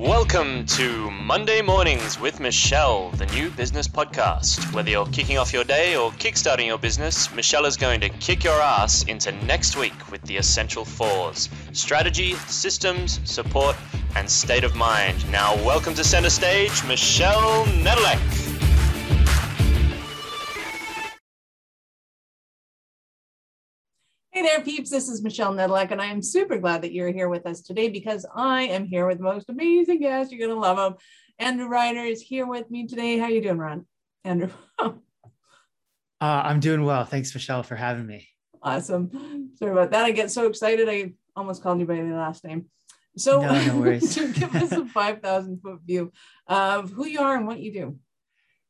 Welcome to Monday Mornings with Michelle, the new business podcast. Whether you're kicking off your day or kickstarting your business, Michelle is going to kick your ass into next week with the essential fours: strategy, systems, support, and state of mind. Now, welcome to center stage, Michelle Nedelec. Hey there, peeps. This is Michelle Nedelec, and I am super glad that you're here with us today because I am here with the most amazing guest. You're going to love him. Andrew Ryder is here with me today. How are you doing, Ron? Andrew? I'm doing well. Thanks, Michelle, for having me. Awesome. Sorry about that. I get so excited. I almost called you by your last name. So no worries. Give us a 5,000 foot view of who you are and what you do.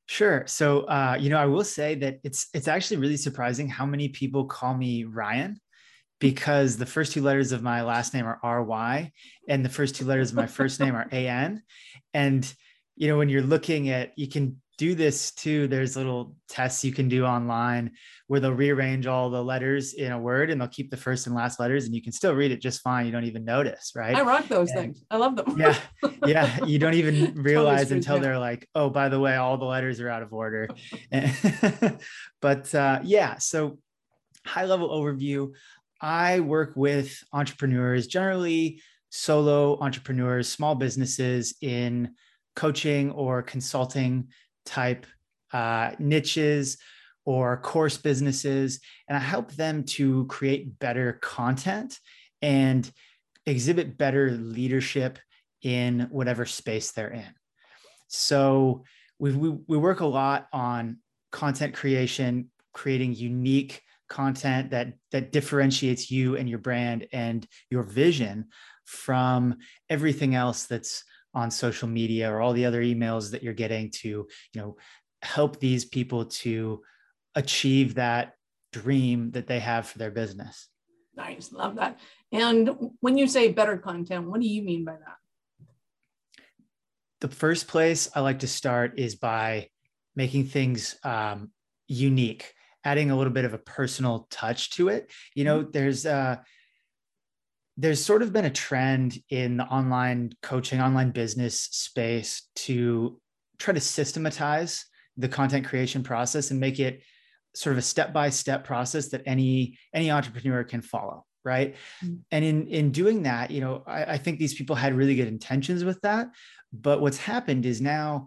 Sure. So, I will say that it's actually really surprising how many people call me Ryan, because the first two letters of my last name are R-Y and the first two letters of my first name are A-N. And, when you're looking at, you can do this too. There's little tests you can do online where they'll rearrange all the letters in a word and they'll keep the first and last letters and you can still read it just fine. You don't even notice, right? I rock those things. I love them. Yeah. Yeah. You don't even realize totally until they're like, oh, by the way, all the letters are out of order. But so high level overview. I work with entrepreneurs, generally solo entrepreneurs, small businesses in coaching or consulting type niches or course businesses. And I help them to create better content and exhibit better leadership in whatever space they're in. So we work a lot on content creation, creating unique content that differentiates you and your brand and your vision from everything else that's on social media or all the other emails that you're getting, to, help these people to achieve that dream that they have for their business. Nice. Love that. And when you say better content, what do you mean by that? The first place I like to start is by making things unique, adding a little bit of a personal touch to it. There's sort of been a trend in the online coaching, online business space to try to systematize the content creation process and make it sort of a step-by-step process that any entrepreneur can follow, right? Mm-hmm. And in doing that, I think these people had really good intentions with that. But what's happened is now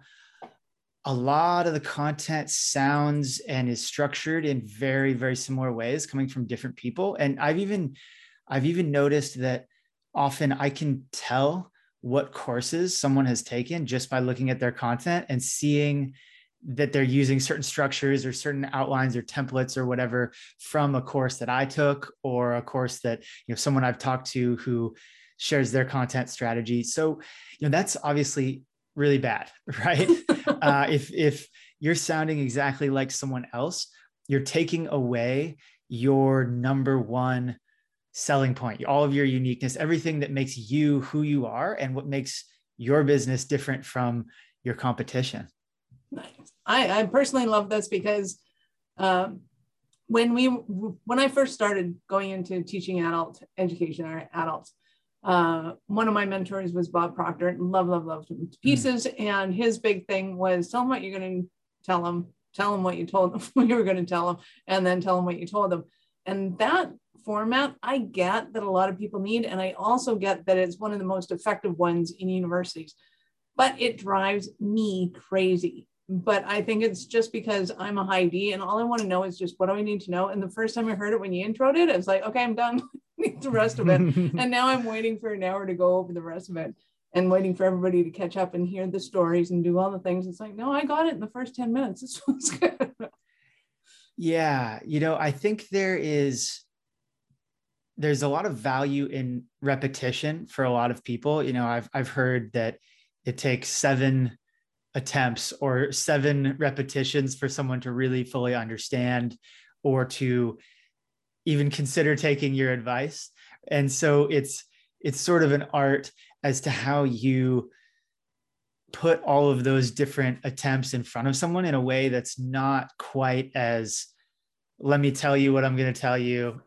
a lot of the content sounds and is structured in very, very similar ways coming from different people. And I've even noticed that often I can tell what courses someone has taken just by looking at their content and seeing that they're using certain structures or certain outlines or templates or whatever from a course that I took or a course that, someone I've talked to who shares their content strategy. So, that's obviously really bad, right? If you're sounding exactly like someone else, you're taking away your number one selling point, all of your uniqueness, everything that makes you who you are and what makes your business different from your competition. Nice. I personally love this because when I first started going into teaching adult education or adults, one of my mentors was Bob Proctor, and loved him to pieces. Mm. And his big thing was tell them what you're going to tell them what you told them you were going to tell them, and then tell them what you told them. And that format, I get that a lot of people need. And I also get that it's one of the most effective ones in universities, but it drives me crazy. But I think it's just because I'm a high D and all I want to know is just what do I need to know? And the first time I heard it, when you introed it, I was like, okay, I'm done. Need the rest of it. And now I'm waiting for an hour to go over the rest of it and waiting for everybody to catch up and hear the stories and do all the things. It's like, no, I got it in the first 10 minutes. This was good. Yeah. I think there's a lot of value in repetition for a lot of people. I've heard that it takes 7 attempts or 7 repetitions for someone to really fully understand or to even consider taking your advice. And so it's sort of an art as to how you put all of those different attempts in front of someone in a way that's not quite as, let me tell you what I'm going to tell you,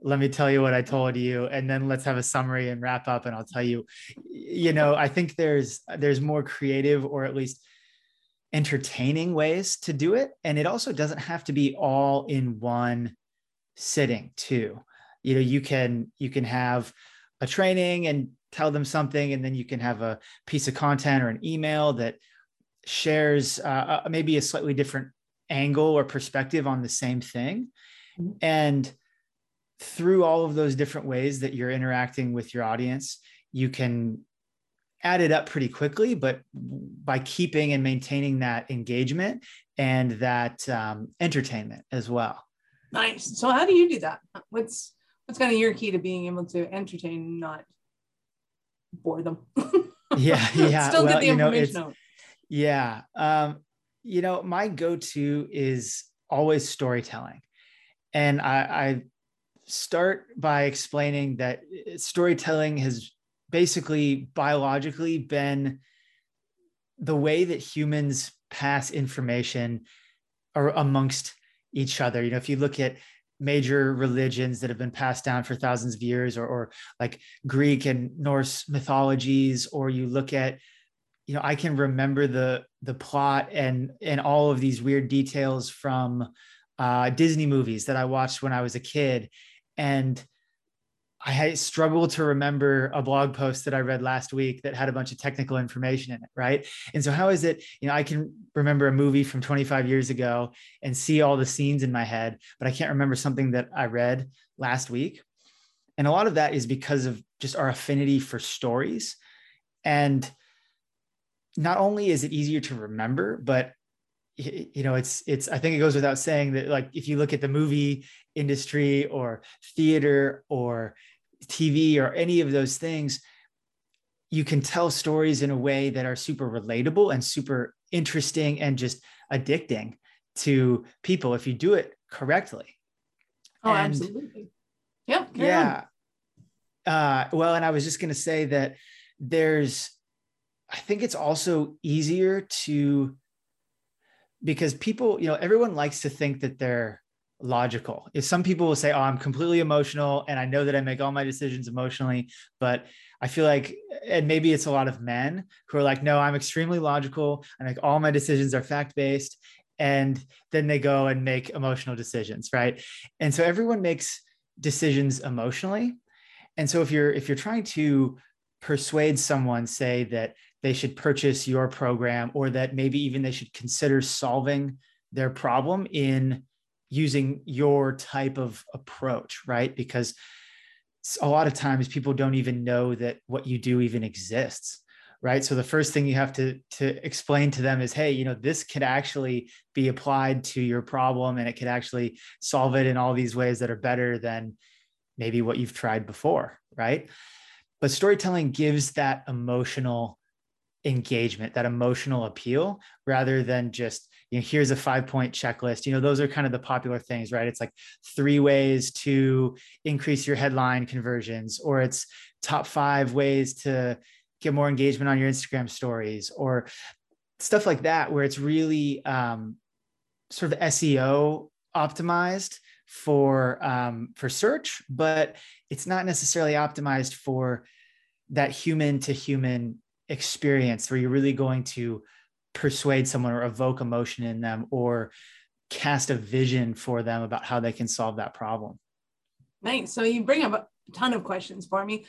let me tell you what I told you, and then let's have a summary and wrap up, and I'll tell you, you know, I think there's more creative or at least entertaining ways to do it. And it also doesn't have to be all in one sitting too. You know, you can have a training and tell them something, and then you can have a piece of content or an email that shares maybe a slightly different angle or perspective on the same thing. And through all of those different ways that you're interacting with your audience, you can add it up pretty quickly, but by keeping and maintaining that engagement and that entertainment as well. Nice. So how do you do that? What's kind of your key to being able to entertain, not bore them? Yeah. Still get the information out. Yeah. You know, my go-to is always storytelling. And I start by explaining that storytelling has basically biologically been the way that humans pass information or amongst each other. You know, if you look at major religions that have been passed down for thousands of years, or like Greek and Norse mythologies, or you look at, you know, I can remember the plot and all of these weird details from Disney movies that I watched when I was a kid. And I struggle to remember a blog post that I read last week that had a bunch of technical information in it, right? And so how is it, you know, I can remember a movie from 25 years ago and see all the scenes in my head, but I can't remember something that I read last week. And a lot of that is because of just our affinity for stories. And not only is it easier to remember, but you know, it's, I think it goes without saying that, like, if you look at the movie industry or theater or TV or any of those things, you can tell stories in a way that are super relatable and super interesting and just addicting to people if you do it correctly. Oh, and, absolutely. Yep. Yeah. Well, and I was just going to say that I think it's also easier to, because people, you know, everyone likes to think that they're logical. If some people will say, oh, I'm completely emotional and I know that I make all my decisions emotionally, but I feel like, and maybe it's a lot of men who are like, no, I'm extremely logical. I make all my decisions are fact-based. And then they go and make emotional decisions, right? And so everyone makes decisions emotionally. And so if you're trying to persuade someone, say that they should purchase your program, or that maybe even they should consider solving their problem in using your type of approach, right? Because a lot of times people don't even know that what you do even exists, right? So the first thing you have to explain to them is, hey, you know, this could actually be applied to your problem, and it could actually solve it in all these ways that are better than maybe what you've tried before, right? But storytelling gives that emotional engagement, that emotional appeal, rather than just, you know, here's a 5-point checklist. You know, those are kind of the popular things, right? It's like 3 ways to increase your headline conversions, or it's top 5 ways to get more engagement on your Instagram stories, or stuff like that, where it's really sort of SEO optimized for search, but it's not necessarily optimized for that human to human experience where you're really going to persuade someone or evoke emotion in them or cast a vision for them about how they can solve that problem. Nice. So you bring up a ton of questions for me,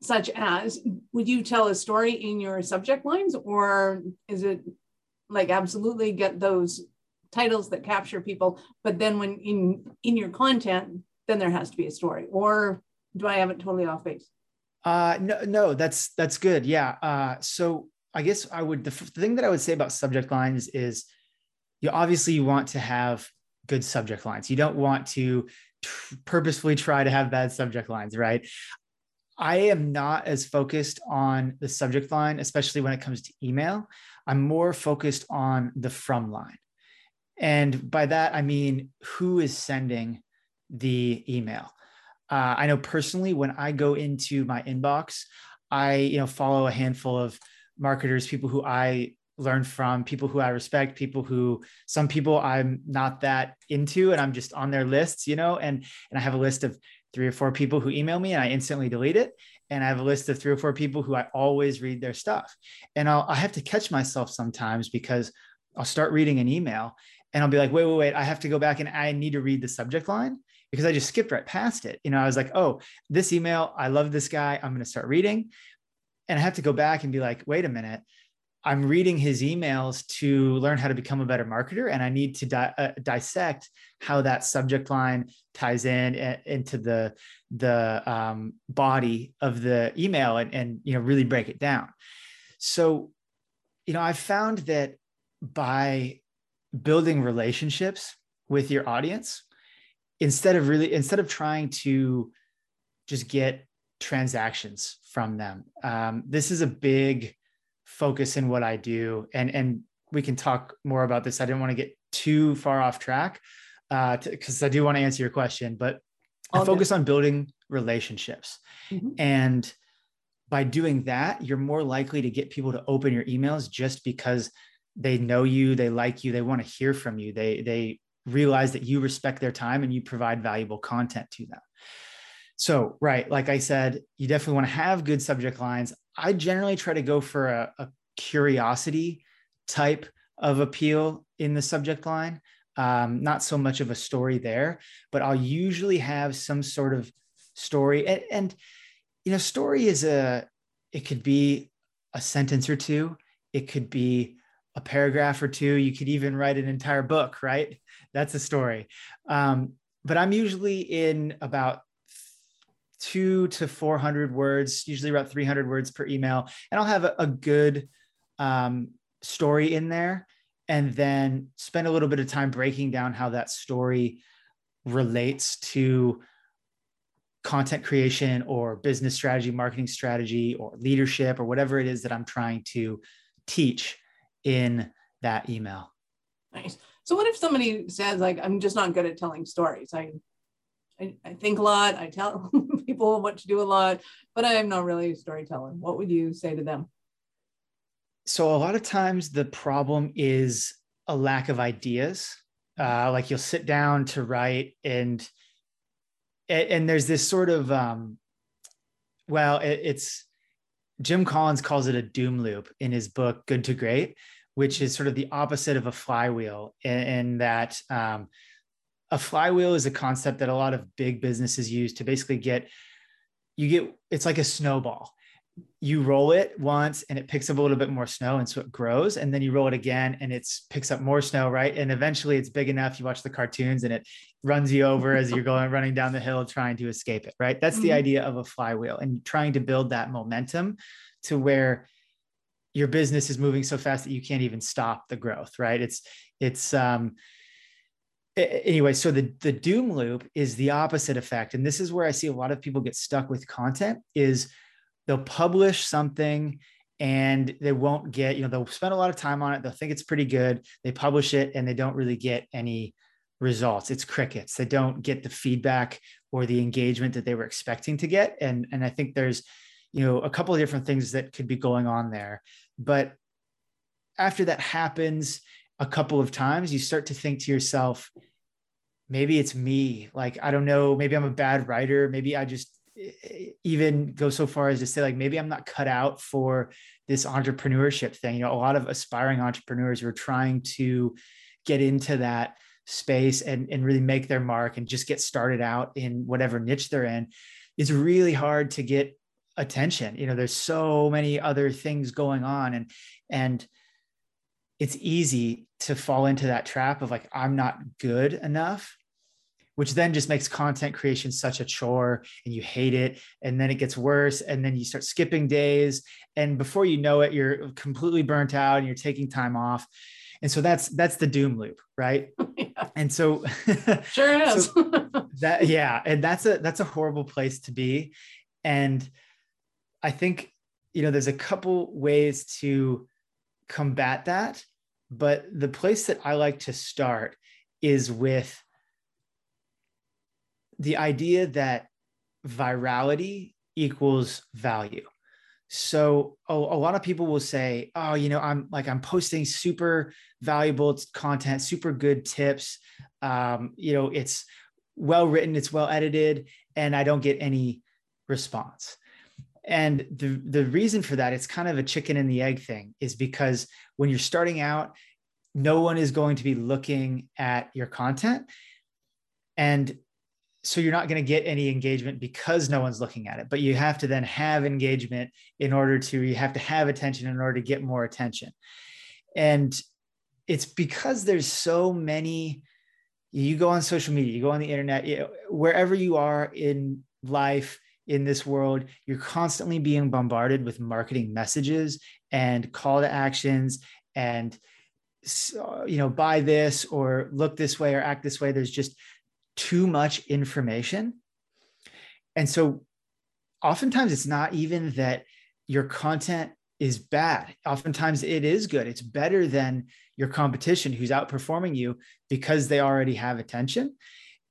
such as, would you tell a story in your subject lines, or is it like absolutely get those titles that capture people, but then when in your content, then there has to be a story, or do I have it totally off base? No, that's good. Yeah. So I guess the thing that I would say about subject lines is, you obviously you want to have good subject lines. You don't want to purposefully try to have bad subject lines, right? I am not as focused on the subject line, especially when it comes to email. I'm more focused on the from line. And by that, I mean, who is sending the email? I know personally, when I go into my inbox, I, you know, follow a handful of marketers, people who I learn from, people who I respect, some people I'm not that into, and I'm just on their lists, you know, and I have a list of 3 or 4 people who email me and I instantly delete it. And I have a list of 3 or 4 people who I always read their stuff. And I have to catch myself sometimes because I'll start reading an email and I'll be like, wait, I have to go back and I need to read the subject line because I just skipped right past it. You know, I was like, oh, this email, I love this guy. I'm going to start reading. And I have to go back and be like, wait a minute, I'm reading his emails to learn how to become a better marketer. And I need to dissect how that subject line ties in into the body of the email and, you know, really break it down. So, you know, I found that by building relationships with your audience, instead of trying to just get transactions from them, this is a big focus in what I do. And we can talk more about this. I didn't want to get too far off track because I do want to answer your question, but I focus on building relationships. Mm-hmm. And by doing that, you're more likely to get people to open your emails just because they know you, they like you, they want to hear from you. They realize that you respect their time and you provide valuable content to them. So, right, like I said, you definitely want to have good subject lines. I generally try to go for a curiosity type of appeal in the subject line. Not so much of a story there, but I'll usually have some sort of story. And you know, story is it could be a sentence or two. It could be a paragraph or two. You could even write an entire book, right? That's a story. But I'm usually in about 200 to 400 words, usually about 300 words per email. And I'll have a good story in there and then spend a little bit of time breaking down how that story relates to content creation or business strategy, marketing strategy, or leadership, or whatever it is that I'm trying to teach in that email. Nice. So what if somebody says, like, I'm just not good at telling stories. I think a lot. I tell people what to do a lot, but I'm not really a storyteller. What would you say to them? So a lot of times the problem is a lack of ideas. Like you'll sit down to write and there's this sort of, it's Jim Collins calls it a doom loop in his book, Good to Great, which is sort of the opposite of a flywheel in that, a flywheel is a concept that a lot of big businesses use to basically it's like a snowball. You roll it once and it picks up a little bit more snow. And so it grows, and then you roll it again and it picks up more snow. Right. And eventually it's big enough. You watch the cartoons and it runs you over as you're running down the hill, trying to escape it. Right. That's the idea of a flywheel and trying to build that momentum to where your business is moving so fast that you can't even stop the growth. Right. Anyway, so the doom loop is the opposite effect. And this is where I see a lot of people get stuck with content is they'll publish something and they won't get, they'll spend a lot of time on it. They'll think it's pretty good. They publish it and they don't really get any results. It's crickets. They don't get the feedback or the engagement that they were expecting to get. And I think there's, a couple of different things that could be going on there. But after that happens a couple of times, you start to think to yourself, maybe it's me. Like, I don't know, maybe I'm a bad writer. Maybe I just even go so far as to say, like, maybe I'm not cut out for this entrepreneurship thing. A lot of aspiring entrepreneurs who are trying to get into that space and really make their mark and just get started out in whatever niche they're in. It's really hard to get attention. There's so many other things going on and it's easy to fall into that trap of like, I'm not good enough, which then just makes content creation such a chore and you hate it. And then it gets worse. And then you start skipping days. And before you know it, you're completely burnt out and you're taking time off. And so that's the doom loop, right? Yeah. And so sure is. And that's a horrible place to be. And I think, there's a couple ways to combat that. But the place that I like to start is with the idea that virality equals value. So a lot of people will say, oh, I'm posting super valuable content, super good tips. It's well written, it's well edited, and I don't get any response. And the reason for that, it's kind of a chicken and the egg thing, is because when you're starting out, no one is going to be looking at your content. And so you're not going to get any engagement because no one's looking at it, but you have to then have engagement in order to, you have to have attention in order to get more attention. And it's because there's so many, you go on social media, you go on the internet, you know, wherever you are in life, in this world, you're constantly being bombarded with marketing messages and call to actions and, you know, buy this or look this way or act this way. There's just too much information. And so oftentimes it's not even that your content is bad. Oftentimes it is good. It's better than your competition who's outperforming you because they already have attention.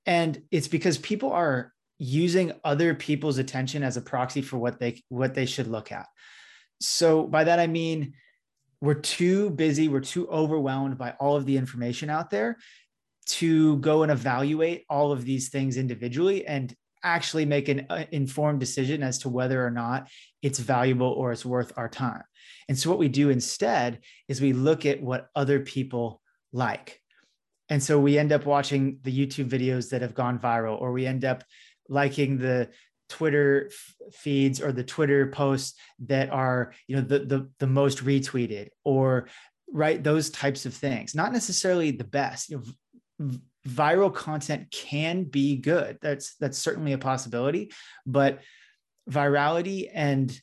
And it's because people are using other people's attention as a proxy for what they should look at. So by that, I mean, we're too busy, we're too overwhelmed by all of the information out there to go and evaluate all of these things individually and actually make an informed decision as to whether or not it's valuable or it's worth our time. And so what we do instead is we look at what other people like. And so we end up watching the YouTube videos that have gone viral, or we end up liking the Twitter feeds or the Twitter posts that are, you know, the most retweeted, or right, those types of things. Not necessarily the best. You know, viral content can be good. That's certainly a possibility, but virality and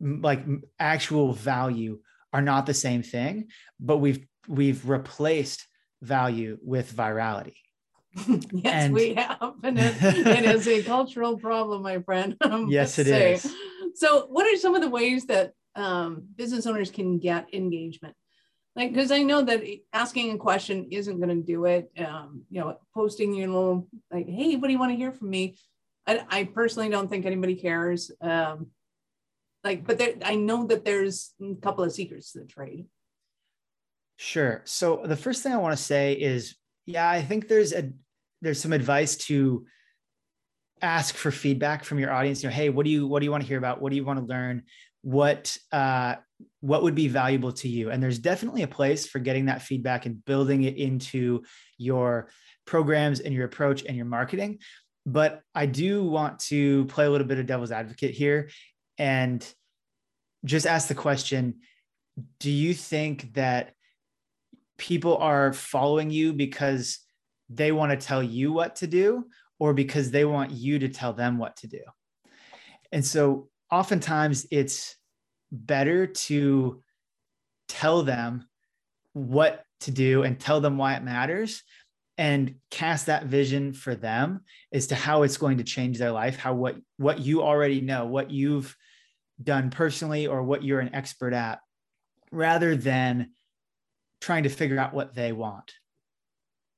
like actual value are not the same thing, but we've replaced value with virality. Yes, we have. And it is a cultural problem, my friend. Yes, it is. So what are some of the ways that business owners can get engagement? Like, because I know that asking a question isn't going to do it. You know, posting your little, like, hey, what do you want to hear from me? I personally don't think anybody cares. But I know that there's a couple of secrets to the trade. Sure. So the first thing I want to say is, yeah, I think there's some advice to ask for feedback from your audience. You know, hey, what do you want to hear about? What do you want to learn? What would be valuable to you? And there's definitely a place for getting that feedback and building it into your programs and your approach and your marketing. But I do want to play a little bit of devil's advocate here and just ask the question, do you think that people are following you because they want to tell you what to do, or because they want you to tell them what to do? And so oftentimes it's better to tell them what to do and tell them why it matters and cast that vision for them as to how it's going to change their life, how what you already know, what you've done personally, or what you're an expert at, rather than trying to figure out what they want.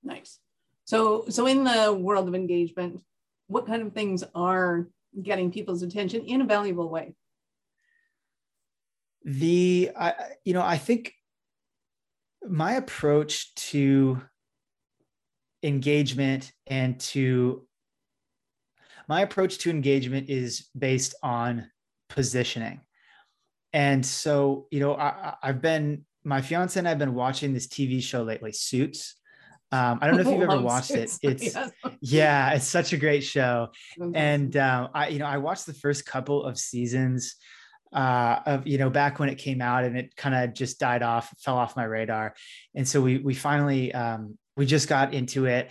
Nice. So in the world of engagement, what kind of things are getting people's attention in a valuable way? I think my approach to engagement is based on positioning. And so, you know, my fiance and I have been watching this TV show lately, Suits. I don't know if you've ever watched it. It's such a great show. And I watched the first couple of seasons back when it came out, and it kind of just died off, fell off my radar. And so we finally, we just got into it,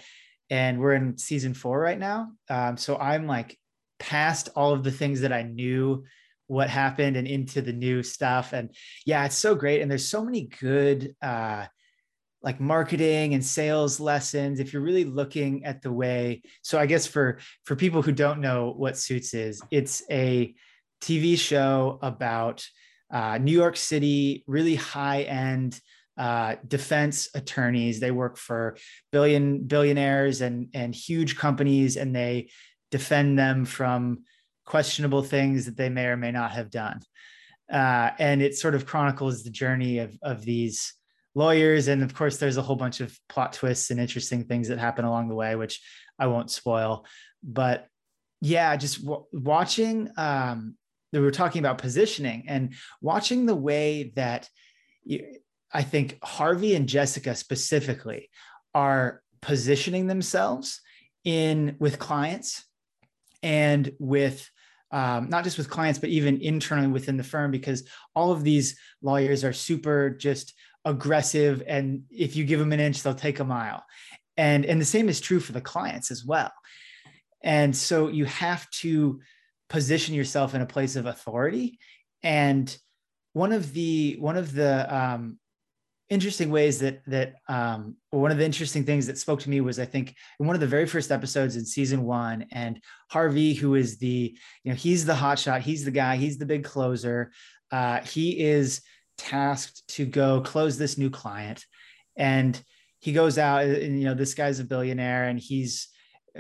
and we're in season 4 right now. So I'm like past all of the things that I knew what happened and into the new stuff. And yeah, it's so great. And there's so many good like marketing and sales lessons if you're really looking at the way. So I guess for people who don't know what Suits is, it's a TV show about New York City, really high-end defense attorneys. They work for billionaires and huge companies, and they defend them from questionable things that they may or may not have done. And it sort of chronicles the journey of these lawyers. And of course, there's a whole bunch of plot twists and interesting things that happen along the way, which I won't spoil. But yeah, just watching, we were talking about positioning and watching the way that I think Harvey and Jessica specifically are positioning themselves in with clients and with not just with clients, but even internally within the firm, because all of these lawyers are super just aggressive. And if you give them an inch, they'll take a mile. And the same is true for the clients as well. And so you have to position yourself in a place of authority. And one of the interesting ways that one of the interesting things that spoke to me was, I think, in one of the very first episodes in season 1, and Harvey, who is he's the hotshot, he's the guy, he's the big closer. He is tasked to go close this new client, and he goes out and, this guy's a billionaire and he's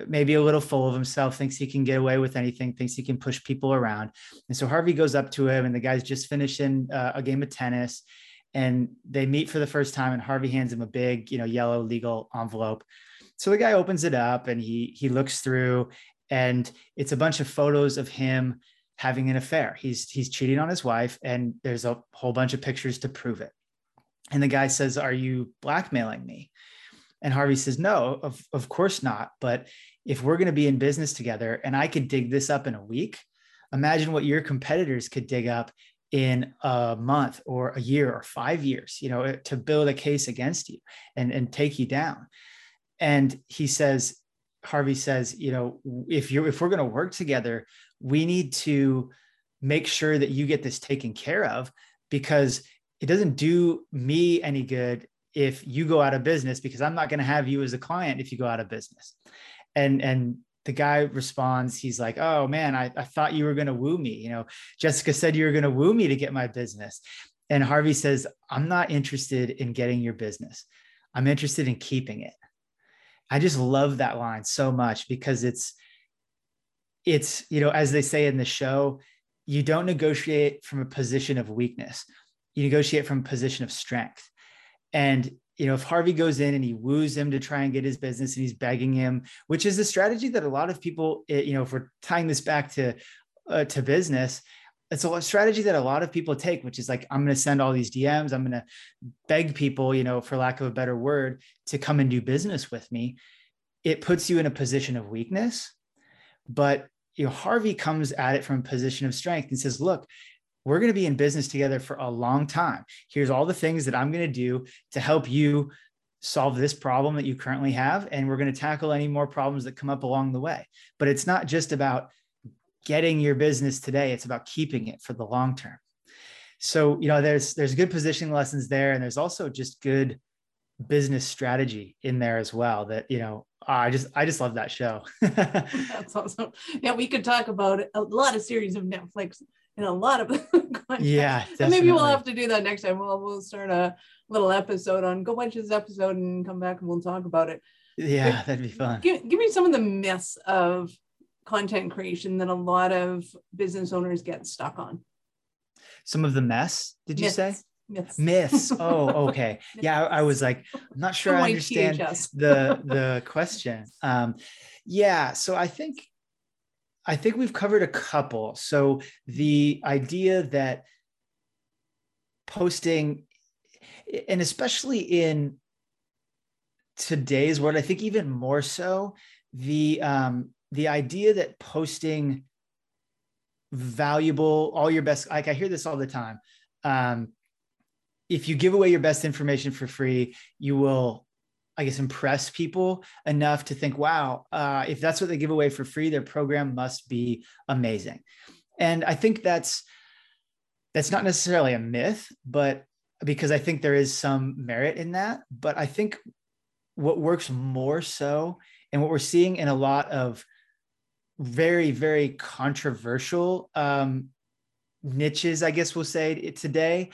maybe a little full of himself, thinks he can get away with anything, thinks he can push people around. And so Harvey goes up to him, and the guy's just finishing a game of tennis, and they meet for the first time, and Harvey hands him a big, yellow legal envelope. So the guy opens it up and he looks through, and it's a bunch of photos of him having an affair. He's cheating on his wife, and there's a whole bunch of pictures to prove it. And the guy says, "Are you blackmailing me?" And Harvey says, "No, of course not. But if we're going to be in business together and I could dig this up in a week, imagine what your competitors could dig up in a month or a year or 5 years, to build a case against you and take you down." And Harvey says, if we're going to work together, we need to make sure that you get this taken care of, because it doesn't do me any good if you go out of business, because I'm not going to have you as a client if you go out of business. And the guy responds, he's like, "Oh man, I thought you were going to woo me. Jessica said you were going to woo me to get my business." And Harvey says, "I'm not interested in getting your business. I'm interested in keeping it." I just love that line so much, because it's, as they say in the show, you don't negotiate from a position of weakness. You negotiate from a position of strength. And, if Harvey goes in and he woos him to try and get his business, and he's begging him, which is a strategy that a lot of people, if we're tying this back to business, it's a strategy that a lot of people take, which is like, I'm going to send all these DMs. I'm going to beg people, for lack of a better word, to come and do business with me. It puts you in a position of weakness, but Harvey comes at it from a position of strength and says, "Look, we're going to be in business together for a long time. Here's all the things that I'm going to do to help you solve this problem that you currently have. And we're going to tackle any more problems that come up along the way. But it's not just about getting your business today. It's about keeping it for the long term." So, there's good positioning lessons there. And there's also just good business strategy in there as well that, I just love that show. That's awesome. Yeah. We could talk about a lot of series of Netflix and a lot of yeah, so maybe we'll have to do that next time. We'll start a little episode on go watch this episode and come back and we'll talk about it. Yeah, but that'd be fun. Give me some of the myths of content creation that a lot of business owners get stuck on. Some of the mess, did you say? Myths. Oh, okay. Yeah, I was like, I'm not sure I understand the question. Yeah, so I think we've covered a couple. So the idea that posting, and especially in today's world, I think even more so, the idea that posting valuable, all your best, like I hear this all the time. If you give away your best information for free, you will, I guess, impress people enough to think, wow, if that's what they give away for free, their program must be amazing. And I think that's not necessarily a myth, but because I think there is some merit in that, but I think what works more so, and what we're seeing in a lot of very, very controversial niches, I guess we'll say today,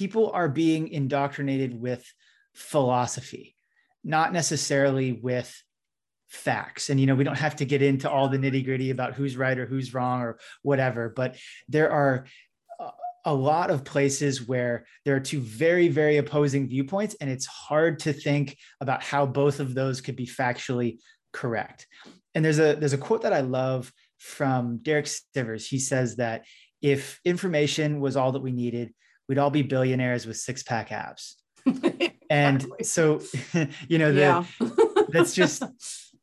people are being indoctrinated with philosophy, not necessarily with facts. And, we don't have to get into all the nitty gritty about who's right or who's wrong or whatever, but there are a lot of places where there are two very, very opposing viewpoints, and it's hard to think about how both of those could be factually correct. And there's a quote that I love from Derek Sivers. He says that if information was all that we needed, we'd all be billionaires with six-pack abs. And so, you know, that's just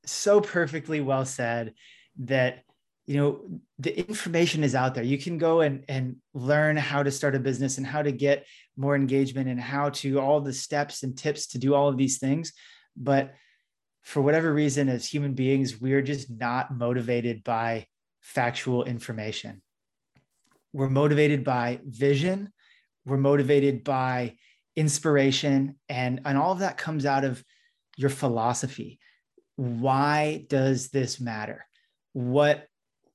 so perfectly well said that, you know, the information is out there. You can go and learn how to start a business and how to get more engagement and how to all the steps and tips to do all of these things. But for whatever reason, as human beings, we're just not motivated by factual information. We're motivated by vision. We're motivated by inspiration. And all of that comes out of your philosophy. Why does this matter? What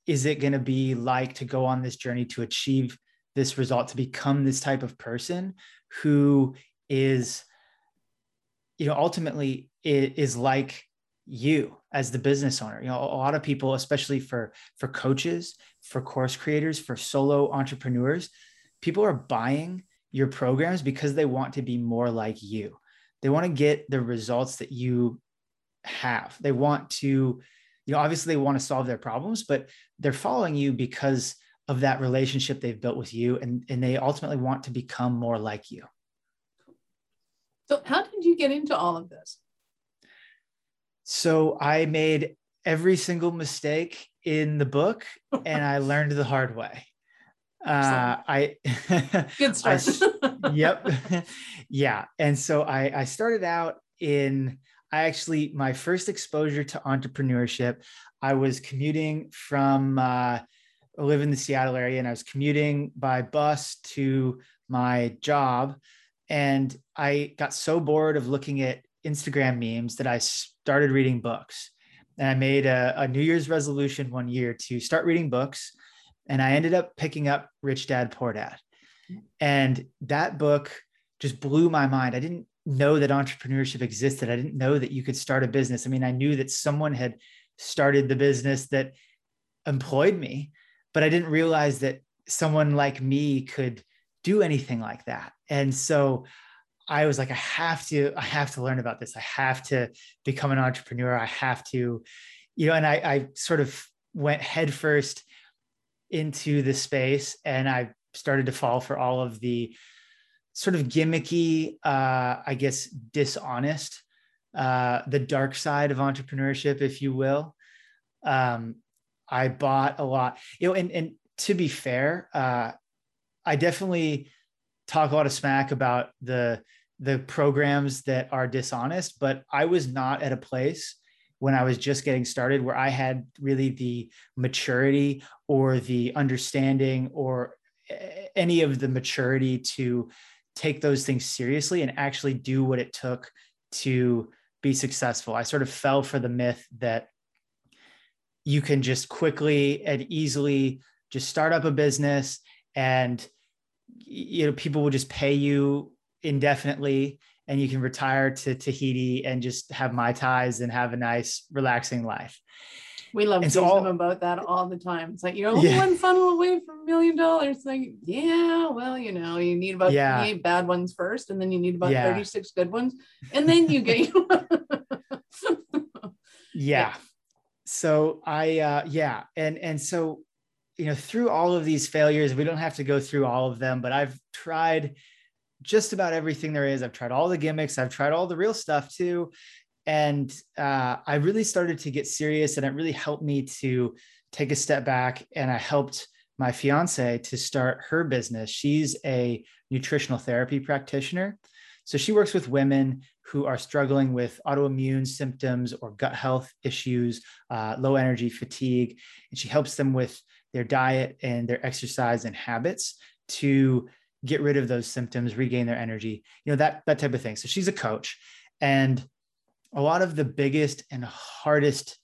is it going to be like to go on this journey to achieve this result, to become this type of person who is, you know, ultimately is like you as the business owner? You know, a lot of people, especially for coaches, for course creators, for solo entrepreneurs, people are buying your programs because they want to be more like you. They want to get the results that you have. They want to, you know, obviously they want to solve their problems, but they're following you because of that relationship they've built with you. And they ultimately want to become more like you. So how did you get into all of this? So I made every single mistake in the book and I learned the hard way. Good start. Yep. Yeah. And so I started out in, my first exposure to entrepreneurship, I was commuting from, I live in the Seattle area, and I was commuting by bus to my job. And I got so bored of looking at Instagram memes that I started reading books. And I made a New Year's resolution one year to start reading books. And I ended up picking up Rich Dad, Poor Dad. And that book just blew my mind. I didn't know that entrepreneurship existed. I didn't know that you could start a business. I mean, I knew that someone had started the business that employed me, but I didn't realize that someone like me could do anything like that. And so I was like, I have to learn about this. I have to become an entrepreneur. I have to, you know, and I sort of went headfirst into the space, and I started to fall for all of the sort of gimmicky, I guess, dishonest, the dark side of entrepreneurship, if you will. I bought a lot, you know, and to be fair, I definitely talk a lot of smack about the programs that are dishonest, but I was not at a place when I was just getting started where I had really the maturity or the understanding or any of the maturity to take those things seriously and actually do what it took to be successful. I sort of fell for the myth that you can just quickly and easily just start up a business and, you know, people will just pay you indefinitely and you can retire to Tahiti and just have Mai Tais and have a nice, relaxing life. We love teasing them about that all the time. It's like, you're only one funnel away from $1 million. Like, yeah, well, you know, you need about 28 bad ones first, and then you need about 36 good ones, and then you get. So I, and so, you know, through all of these failures, we don't have to go through all of them, but I've tried just about everything there is. I've tried all the gimmicks. I've tried all the real stuff too. And I really started to get serious, and it really helped me to take a step back. And I helped my fiance to start her business. She's a nutritional therapy practitioner. So she works with women who are struggling with autoimmune symptoms or gut health issues, low energy, fatigue. And she helps them with their diet and their exercise and habits to get rid of those symptoms, regain their energy, you know, that type of thing. So she's a coach. And a lot of the biggest and hardest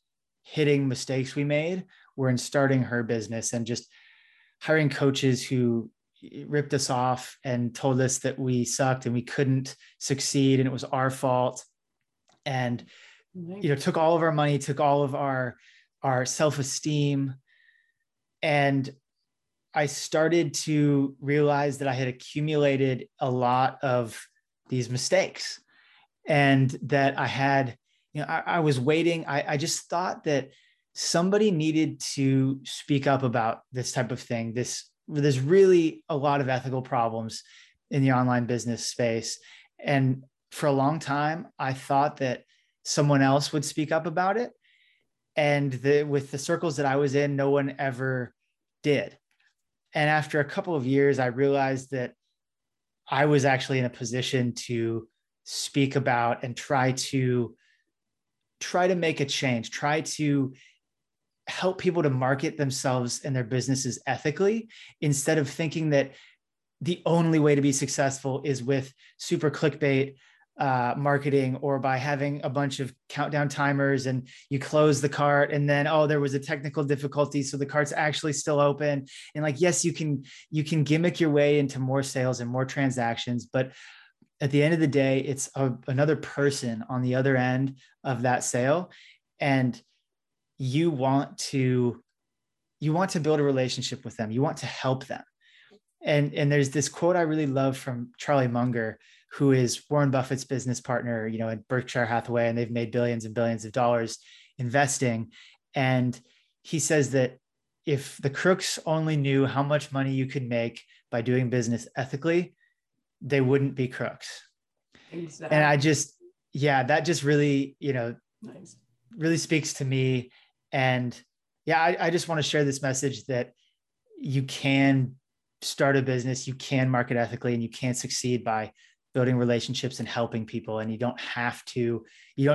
hitting mistakes we made were in starting her business and just hiring coaches who ripped us off and told us that we sucked and we couldn't succeed and it was our fault. And, you know, took all of our money, took all of our self-esteem. And I started to realize that I had accumulated a lot of these mistakes, and that I had, you know, I was waiting. I just thought that somebody needed to speak up about this type of thing. There's really a lot of ethical problems in the online business space. And for a long time, I thought that someone else would speak up about it. And with the circles that I was in, no one ever did. And after a couple of years, I realized that I was actually in a position to speak about and try to make a change, try to help people to market themselves and their businesses ethically, instead of thinking that the only way to be successful is with super clickbait marketing, or by having a bunch of countdown timers and you close the cart and then, oh, there was a technical difficulty, so the cart's actually still open. And like, yes, you can gimmick your way into more sales and more transactions, but at the end of the day, it's another person on the other end of that sale. And you want to build a relationship with them. You want to help them. And there's this quote I really love from Charlie Munger, who is Warren Buffett's business partner, you know, at Berkshire Hathaway, and they've made billions and billions of dollars investing. And he says that if the crooks only knew how much money you could make by doing business ethically, they wouldn't be crooks. Exactly. And I just, yeah, that just really, you know, nice. Really speaks to me. And yeah, I just want to share this message that you can start a business, you can market ethically, and you can succeed by building relationships and helping people. And you don't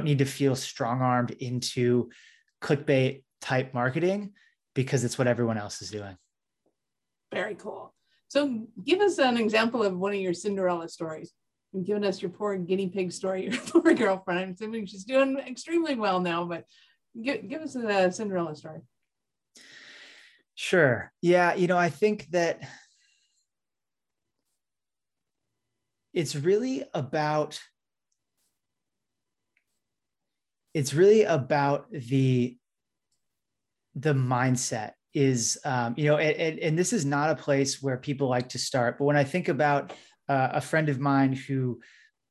need to feel strong-armed into clickbait type marketing, because it's what everyone else is doing. Very cool. So give us an example of one of your Cinderella stories. You've given us your poor guinea pig story, your poor girlfriend. I'm assuming she's doing extremely well now, but give us a Cinderella story. Sure. Yeah. You know, I think that it's really about the mindset is, you know, and this is not a place where people like to start, but when I think about a friend of mine who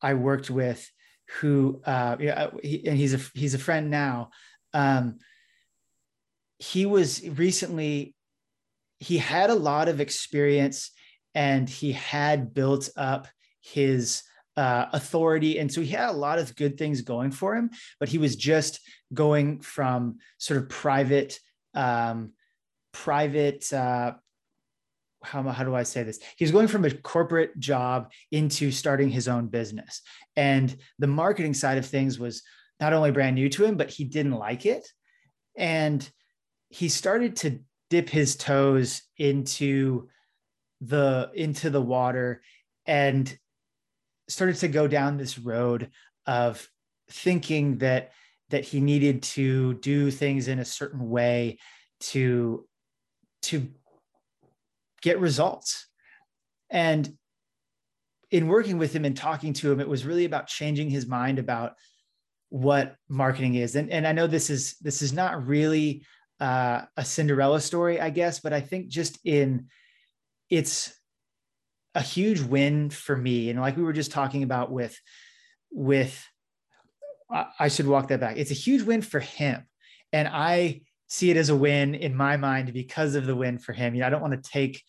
I worked with, who, and he's a friend now, he had a lot of experience, and he had built up his authority. And so he had a lot of good things going for him, but he was just going from sort of private, how do I say this? He was going from a corporate job into starting his own business. And the marketing side of things was not only brand new to him, but he didn't like it. And he started to dip his toes into the water and started to go down this road of thinking that he needed to do things in a certain way to get results. And in working with him and talking to him, it was really about changing his mind about what marketing is. And I know this is not really a Cinderella story, I guess, but I think just it's a huge win for me. And like we were just talking about I should walk that back. It's a huge win for him. And I see it as a win in my mind because of the win for him. You know, I don't want to take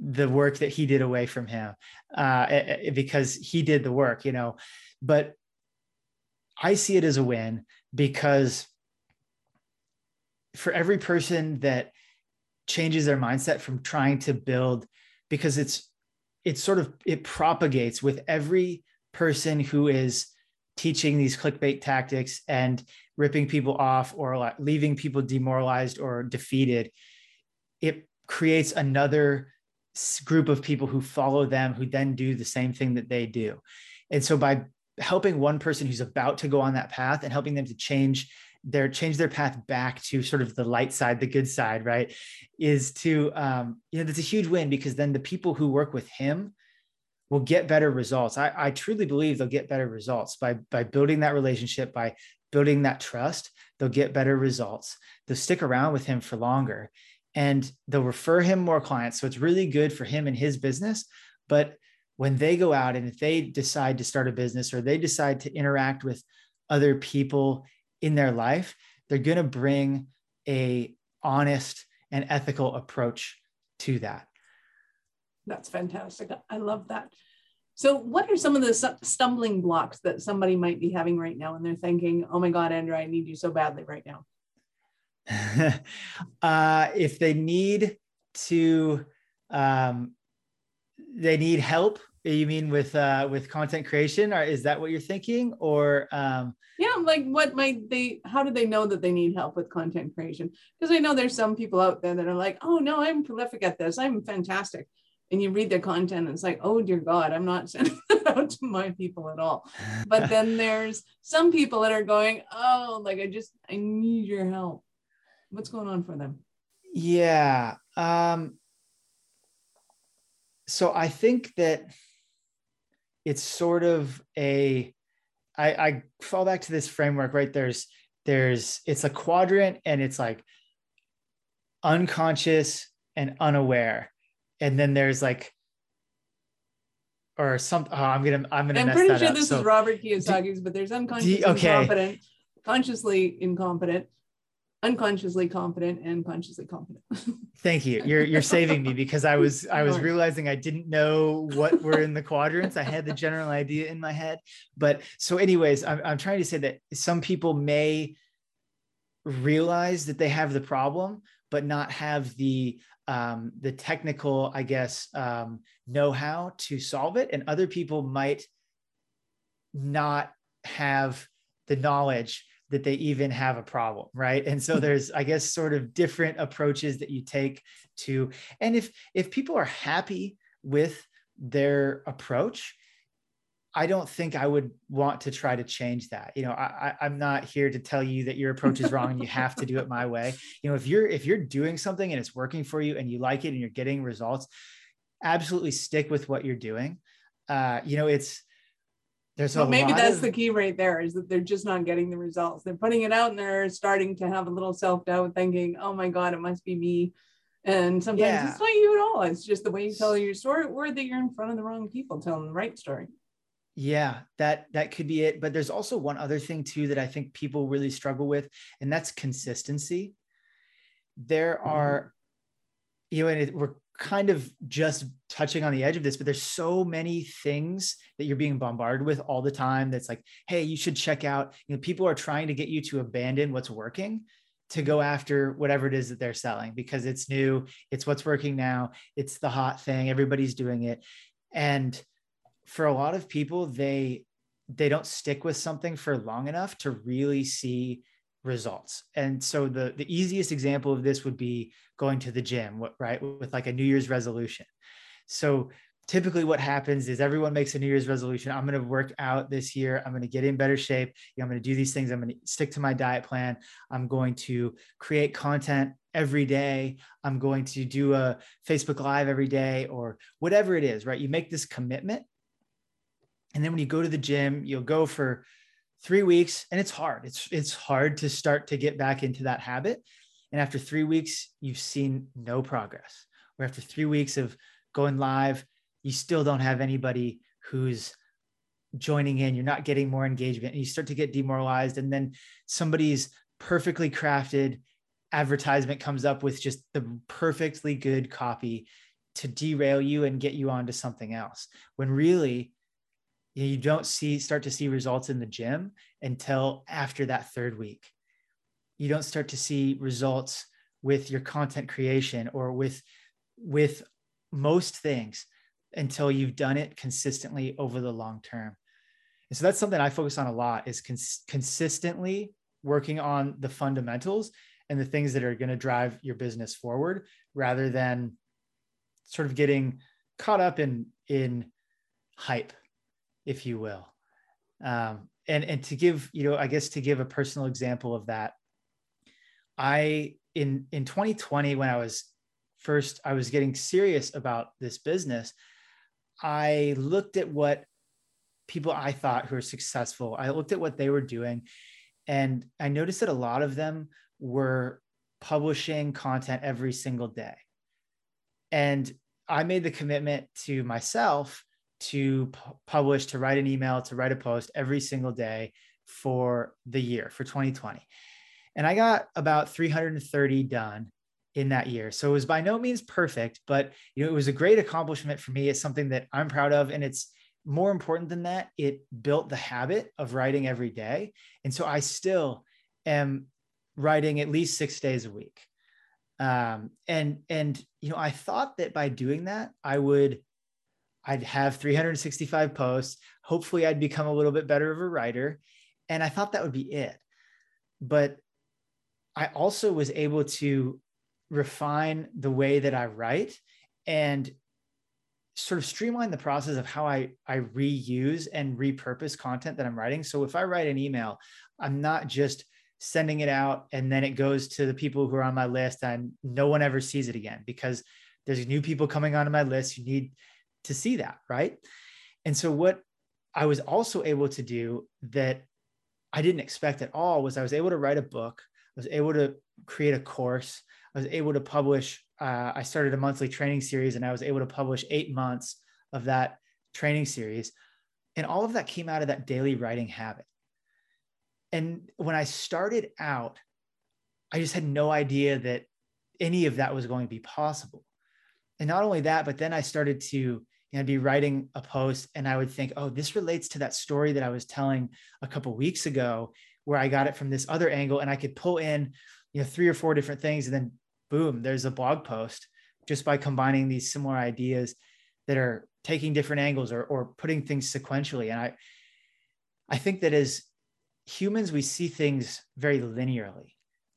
the work that he did away from him because he did the work, you know, but I see it as a win because for every person that changes their mindset from trying to build, because it propagates with every person who is teaching these clickbait tactics and ripping people off or leaving people demoralized or defeated, it creates another group of people who follow them, who then do the same thing that they do. And so by helping one person who's about to go on that path and helping them to change their path back to sort of the light side, the good side, right, is to, you know, that's a huge win, because then the people who work with him will get better results. I truly believe they'll get better results by building that relationship, by building that trust. They'll get better results. They'll stick around with him for longer. and they'll refer him more clients. So it's really good for him and his business. But when they go out and if they decide to start a business or they decide to interact with other people in their life, they're going to bring a honest and ethical approach to that. That's fantastic. I love that. So what are some of the stumbling blocks that somebody might be having right now and they're thinking, oh my God, Andrew, I need you so badly right now? If they need to, they need help. You mean with content creation, or is that what you're thinking? Or yeah, like what might they? How do they know that they need help with content creation? Because I know there's some people out there that are like, oh no, I'm prolific at this. I'm fantastic. And you read their content and it's like, oh dear God, I'm not sending that out to my people at all. But then there's some people that are going, oh, like I need your help. What's going on for them? Yeah. So I think that it's sort of I fall back to this framework, right? It's a quadrant and it's like unconscious and unaware. And then there's like, or something, I'm going to mess that up. I'm pretty sure this is Robert Kiyosaki's, but there's unconsciously incompetent, consciously incompetent, unconsciously competent, and consciously competent. Thank you. You're saving me because I was realizing I didn't know what were in the quadrants. I had the general idea in my head, but so anyways, I'm trying to say that some people may realize that they have the problem, but not have the technical, I guess, know-how to solve it. And other people might not have the knowledge that they even have a problem, right? And so there's, I guess, sort of different approaches that you take to, and if people are happy with their approach, I don't think I would want to try to change that. You know, I'm not here to tell you that your approach is wrong and you have to do it my way. You know, if you're doing something and it's working for you and you like it and you're getting results, absolutely stick with what you're doing. You know, maybe that's the key right there, is that they're just not getting the results. They're putting it out and they're starting to have a little self-doubt, thinking, oh my God, it must be me. And sometimes it's not you at all. It's just the way you tell your story, or that you're in front of the wrong people telling the right story. Yeah, that could be it. But there's also one other thing too that I think people really struggle with, and that's consistency. There are, you know, and we're kind of just touching on the edge of this, but there's so many things that you're being bombarded with all the time. That's like, hey, you should check out, you know, people are trying to get you to abandon what's working to go after whatever it is that they're selling because it's new, it's what's working now, it's the hot thing, everybody's doing it. And for a lot of people, they don't stick with something for long enough to really see results. And so the easiest example of this would be going to the gym, right? With like a New Year's resolution. So typically what happens is everyone makes a New Year's resolution. I'm going to work out this year. I'm going to get in better shape. You know, I'm going to do these things. I'm going to stick to my diet plan. I'm going to create content every day. I'm going to do a Facebook Live every day or whatever it is, right? You make this commitment. And then when you go to the gym, you'll go for 3 weeks and it's hard. It's hard to start to get back into that habit. And after 3 weeks, you've seen no progress. Or after 3 weeks of going live, you still don't have anybody who's joining in. You're not getting more engagement and you start to get demoralized. And then somebody's perfectly crafted advertisement comes up with just the perfectly good copy to derail you and get you onto something else. When really, you don't start to see results in the gym until after that third week. You don't start to see results with your content creation or with most things until you've done it consistently over the long term. And so that's something I focus on a lot, is consistently working on the fundamentals and the things that are going to drive your business forward, rather than sort of getting caught up in hype, if you will. And to give, you know, I guess to give a personal example of that, in 2020, when I was getting serious about this business, I looked at what people I thought who were successful, I looked at what they were doing. And I noticed that a lot of them were publishing content every single day. And I made the commitment to myself to publish, to write an email, to write a post every single day for the year, for 2020. And I got about 330 done in that year. So it was by no means perfect, but you know, it was a great accomplishment for me. It's something that I'm proud of. And it's more important than that. It built the habit of writing every day. And so I still am writing at least 6 days a week. And you know, I thought that by doing that, I'd have 365 posts. Hopefully I'd become a little bit better of a writer. And I thought that would be it. But I also was able to refine the way that I write and sort of streamline the process of how I reuse and repurpose content that I'm writing. So if I write an email, I'm not just sending it out and then it goes to the people who are on my list and no one ever sees it again, because there's new people coming onto my list who need to see that, right? And so what I was also able to do that I didn't expect at all was I was able to write a book, I was able to create a course, I was able to publish, I started a monthly training series and I was able to publish 8 months of that training series. And all of that came out of that daily writing habit. And when I started out, I just had no idea that any of that was going to be possible. And not only that, but then I started to, you know, be writing a post and I would think, oh, this relates to that story that I was telling a couple of weeks ago, where I got it from this other angle, and I could pull in, you know, 3 or 4 different things. And then boom, there's a blog post just by combining these similar ideas that are taking different angles or putting things sequentially. And I think that as humans, we see things very linearly.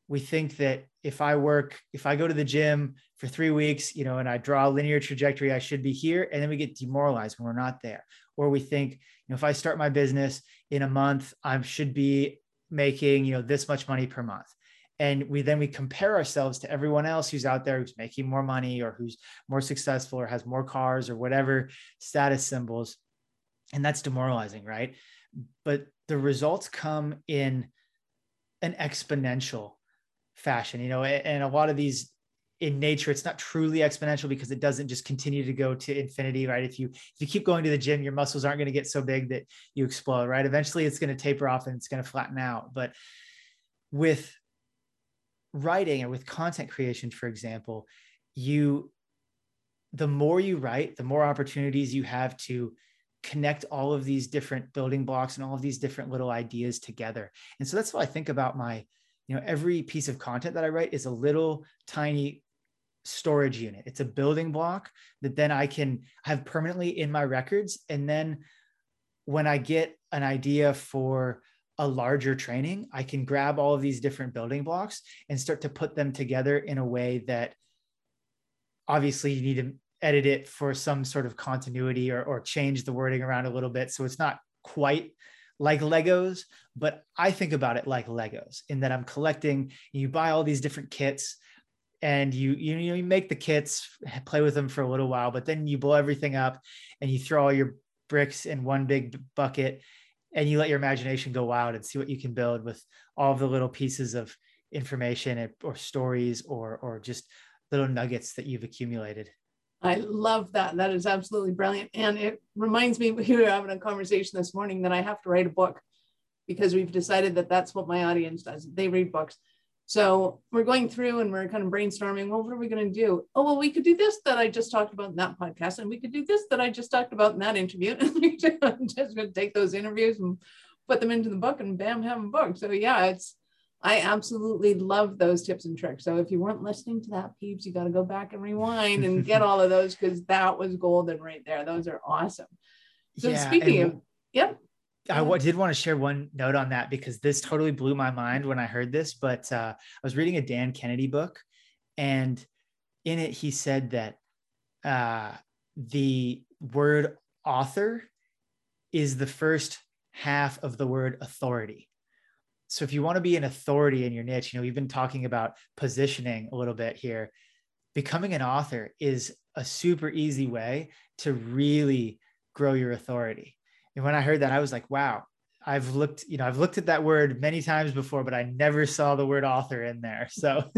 We think that if I go to the gym for 3 weeks, you know, and I draw a linear trajectory, I should be here. And then we get demoralized when we're not there. Or we think, you know, if I start my business in a month, I should be making, you know, this much money per month. And we compare ourselves to everyone else who's out there, who's making more money or who's more successful or has more cars or whatever status symbols. And that's demoralizing, right? But the results come in an exponential fashion, you know, and a lot of these in nature, it's not truly exponential because it doesn't just continue to go to infinity, right? If you keep going to the gym, your muscles aren't going to get so big that you explode, right? Eventually it's going to taper off and it's going to flatten out. But with writing and with content creation, for example, the more you write, the more opportunities you have to connect all of these different building blocks and all of these different little ideas together. And so that's what I think about my, you know, every piece of content that I write is a little tiny storage unit. It's a building block that then I can have permanently in my records. And then when I get an idea for a larger training, I can grab all of these different building blocks and start to put them together in a way that obviously you need to edit it for some sort of continuity or change the wording around a little bit. So it's not quite like Legos, but I think about it like Legos in that I'm collecting, you buy all these different kits and you make the kits, play with them for a little while, but then you blow everything up and you throw all your bricks in one big bucket and you let your imagination go wild and see what you can build with all of the little pieces of information or stories or just little nuggets that you've accumulated. I love that. That is absolutely brilliant. And it reminds me, we were having a conversation this morning that I have to write a book because we've decided that that's what my audience does. They read books. So we're going through and we're kind of brainstorming, well, what are we going to do? Oh, well, we could do this that I just talked about in that podcast, and we could do this that I just talked about in that interview. I'm just going to take those interviews and put them into the book and bam, have a book. So yeah, I absolutely love those tips and tricks. So if you weren't listening to that, peeps, you got to go back and rewind and get all of those because that was golden right there. Those are awesome. So yeah, speaking of, yeah. I did want to share one note on that because this totally blew my mind when I heard this, but I was reading a Dan Kennedy book, and in it, he said that the word author is the first half of the word authority. So if you want to be an authority in your niche, you know, we've been talking about positioning a little bit here. Becoming an author is a super easy way to really grow your authority. And when I heard that, I was like, wow, I've looked at that word many times before, but I never saw the word author in there. So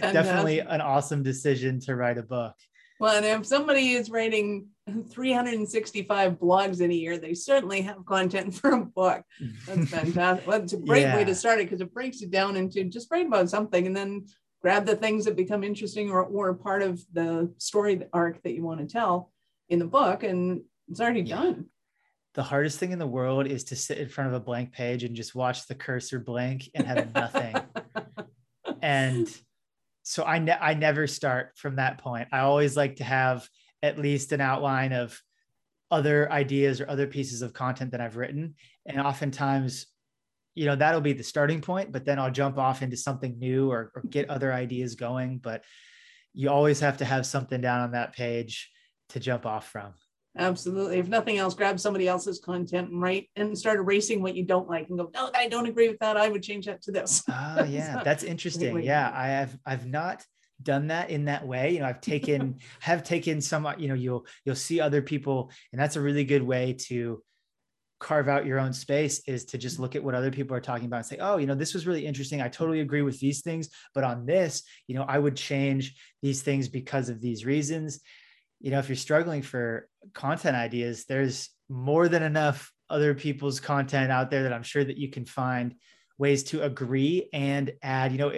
definitely an awesome decision to write a book. Well, and if somebody is writing 365 blogs in a year, they certainly have content for a book. That's fantastic. Well, it's a great way to start it, because it breaks it down into just write about something and then grab the things that become interesting or part of the story arc that you want to tell in the book, and it's already done. The hardest thing in the world is to sit in front of a blank page and just watch the cursor blink and have nothing. And so I never start from that point. I always like to have at least an outline of other ideas or other pieces of content that I've written. And oftentimes, you know, that'll be the starting point, but then I'll jump off into something new or get other ideas going. But you always have to have something down on that page to jump off from. Absolutely. If nothing else, grab somebody else's content and write and start erasing what you don't like and go, no, I don't agree with that. I would change that to this. Oh yeah. That's interesting. Yeah. I've not done that in that way. You know, I've taken, some, you know, you'll see other people, and that's a really good way to carve out your own space, is to just look at what other people are talking about and say, oh, you know, this was really interesting. I totally agree with these things, but on this, you know, I would change these things because of these reasons. You know, if you're struggling for content ideas, there's more than enough other people's content out there that I'm sure that you can find ways to agree and add. You know,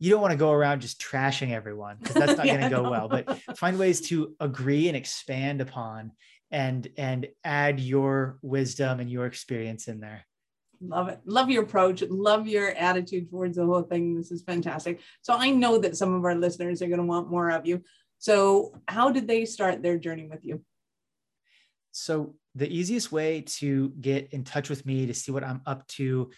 you don't want to go around just trashing everyone, because that's not going to go well, but find ways to agree and expand upon and add your wisdom and your experience in there. Love it. Love your approach. Love your attitude towards the whole thing. This is fantastic. So I know that some of our listeners are going to want more of you. So how did they start their journey with you? So the easiest way to get in touch with me, to see what I'm up to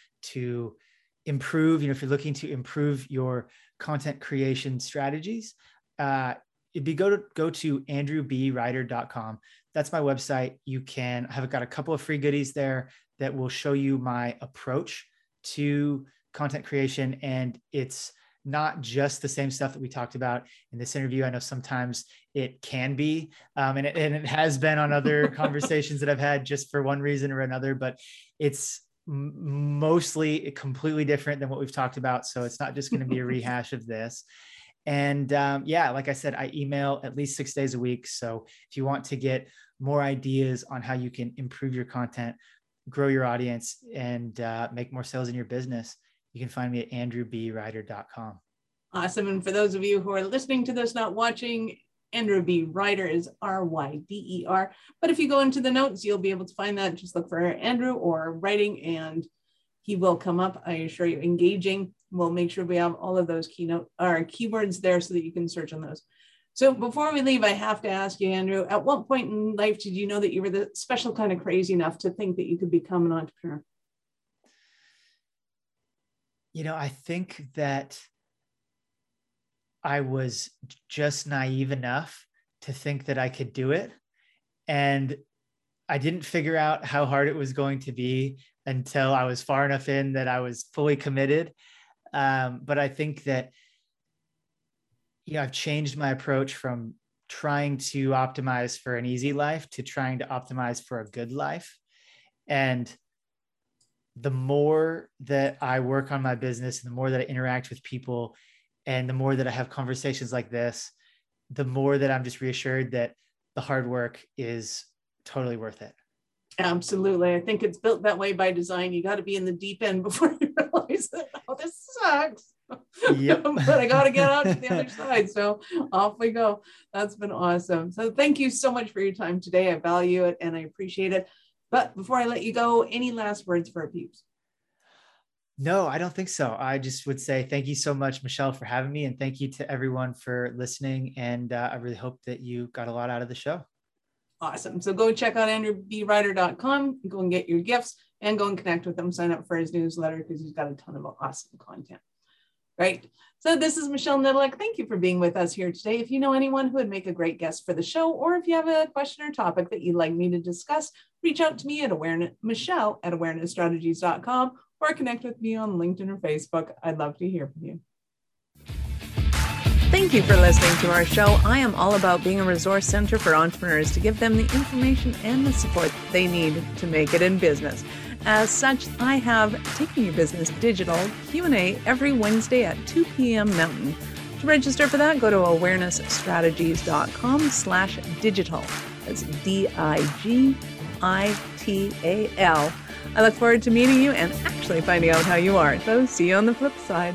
improve, you know, if you're looking to improve your content creation strategies, it'd be go to andrewbryder.com. That's my website. I've got a couple of free goodies there that will show you my approach to content creation, and it's not just the same stuff that we talked about in this interview. I know sometimes it can be, and it has been on other conversations that I've had just for one reason or another, but it's mostly completely different than what we've talked about. So it's not just going to be a rehash of this. And like I said, I email at least 6 days a week. So if you want to get more ideas on how you can improve your content, grow your audience, and make more sales in your business, you can find me at andrewbryder.com. Awesome. And for those of you who are listening to this, not watching, Andrew B. Ryder is R-Y-D-E-R. But if you go into the notes, you'll be able to find that. Just look for Andrew or writing, and he will come up. I assure you, engaging. We'll make sure we have all of those keywords there so that you can search on those. So before we leave, I have to ask you, Andrew, at what point in life did you know that you were the special kind of crazy enough to think that you could become an entrepreneur? You know, I think that I was just naive enough to think that I could do it. And I didn't figure out how hard it was going to be until I was far enough in that I was fully committed. But I think that, you know, I've changed my approach from trying to optimize for an easy life to trying to optimize for a good life. And the more that I work on my business, and the more that I interact with people, and the more that I have conversations like this, the more that I'm just reassured that the hard work is totally worth it. Absolutely. I think it's built that way by design. You got to be in the deep end before you realize that, oh, this sucks. Yep. But I got to get out to the other side. So off we go. That's been awesome. So thank you so much for your time today. I value it and I appreciate it. But before I let you go, any last words for our peeps? No, I don't think so. I just would say thank you so much, Michelle, for having me. And thank you to everyone for listening. And I really hope that you got a lot out of the show. Awesome. So go check out andrewbryder.com, go and get your gifts, and go and connect with him. Sign up for his newsletter, because he's got a ton of awesome content. Right. So this is Michelle Nedelec. Thank you for being with us here today. If you know anyone who would make a great guest for the show, or if you have a question or topic that you'd like me to discuss, reach out to me at michelle@awarenessstrategies.com, or connect with me on LinkedIn or Facebook. I'd love to hear from you. Thank you for listening to our show. I am all about being a resource center for entrepreneurs to give them the information and the support that they need to make it in business. As such, I have Taking Your Business Digital Q&A every Wednesday at 2 p.m. Mountain. To register for that, go to awarenessstrategies.com/digital. That's digital. I look forward to meeting you and actually finding out how you are. So see you on the flip side.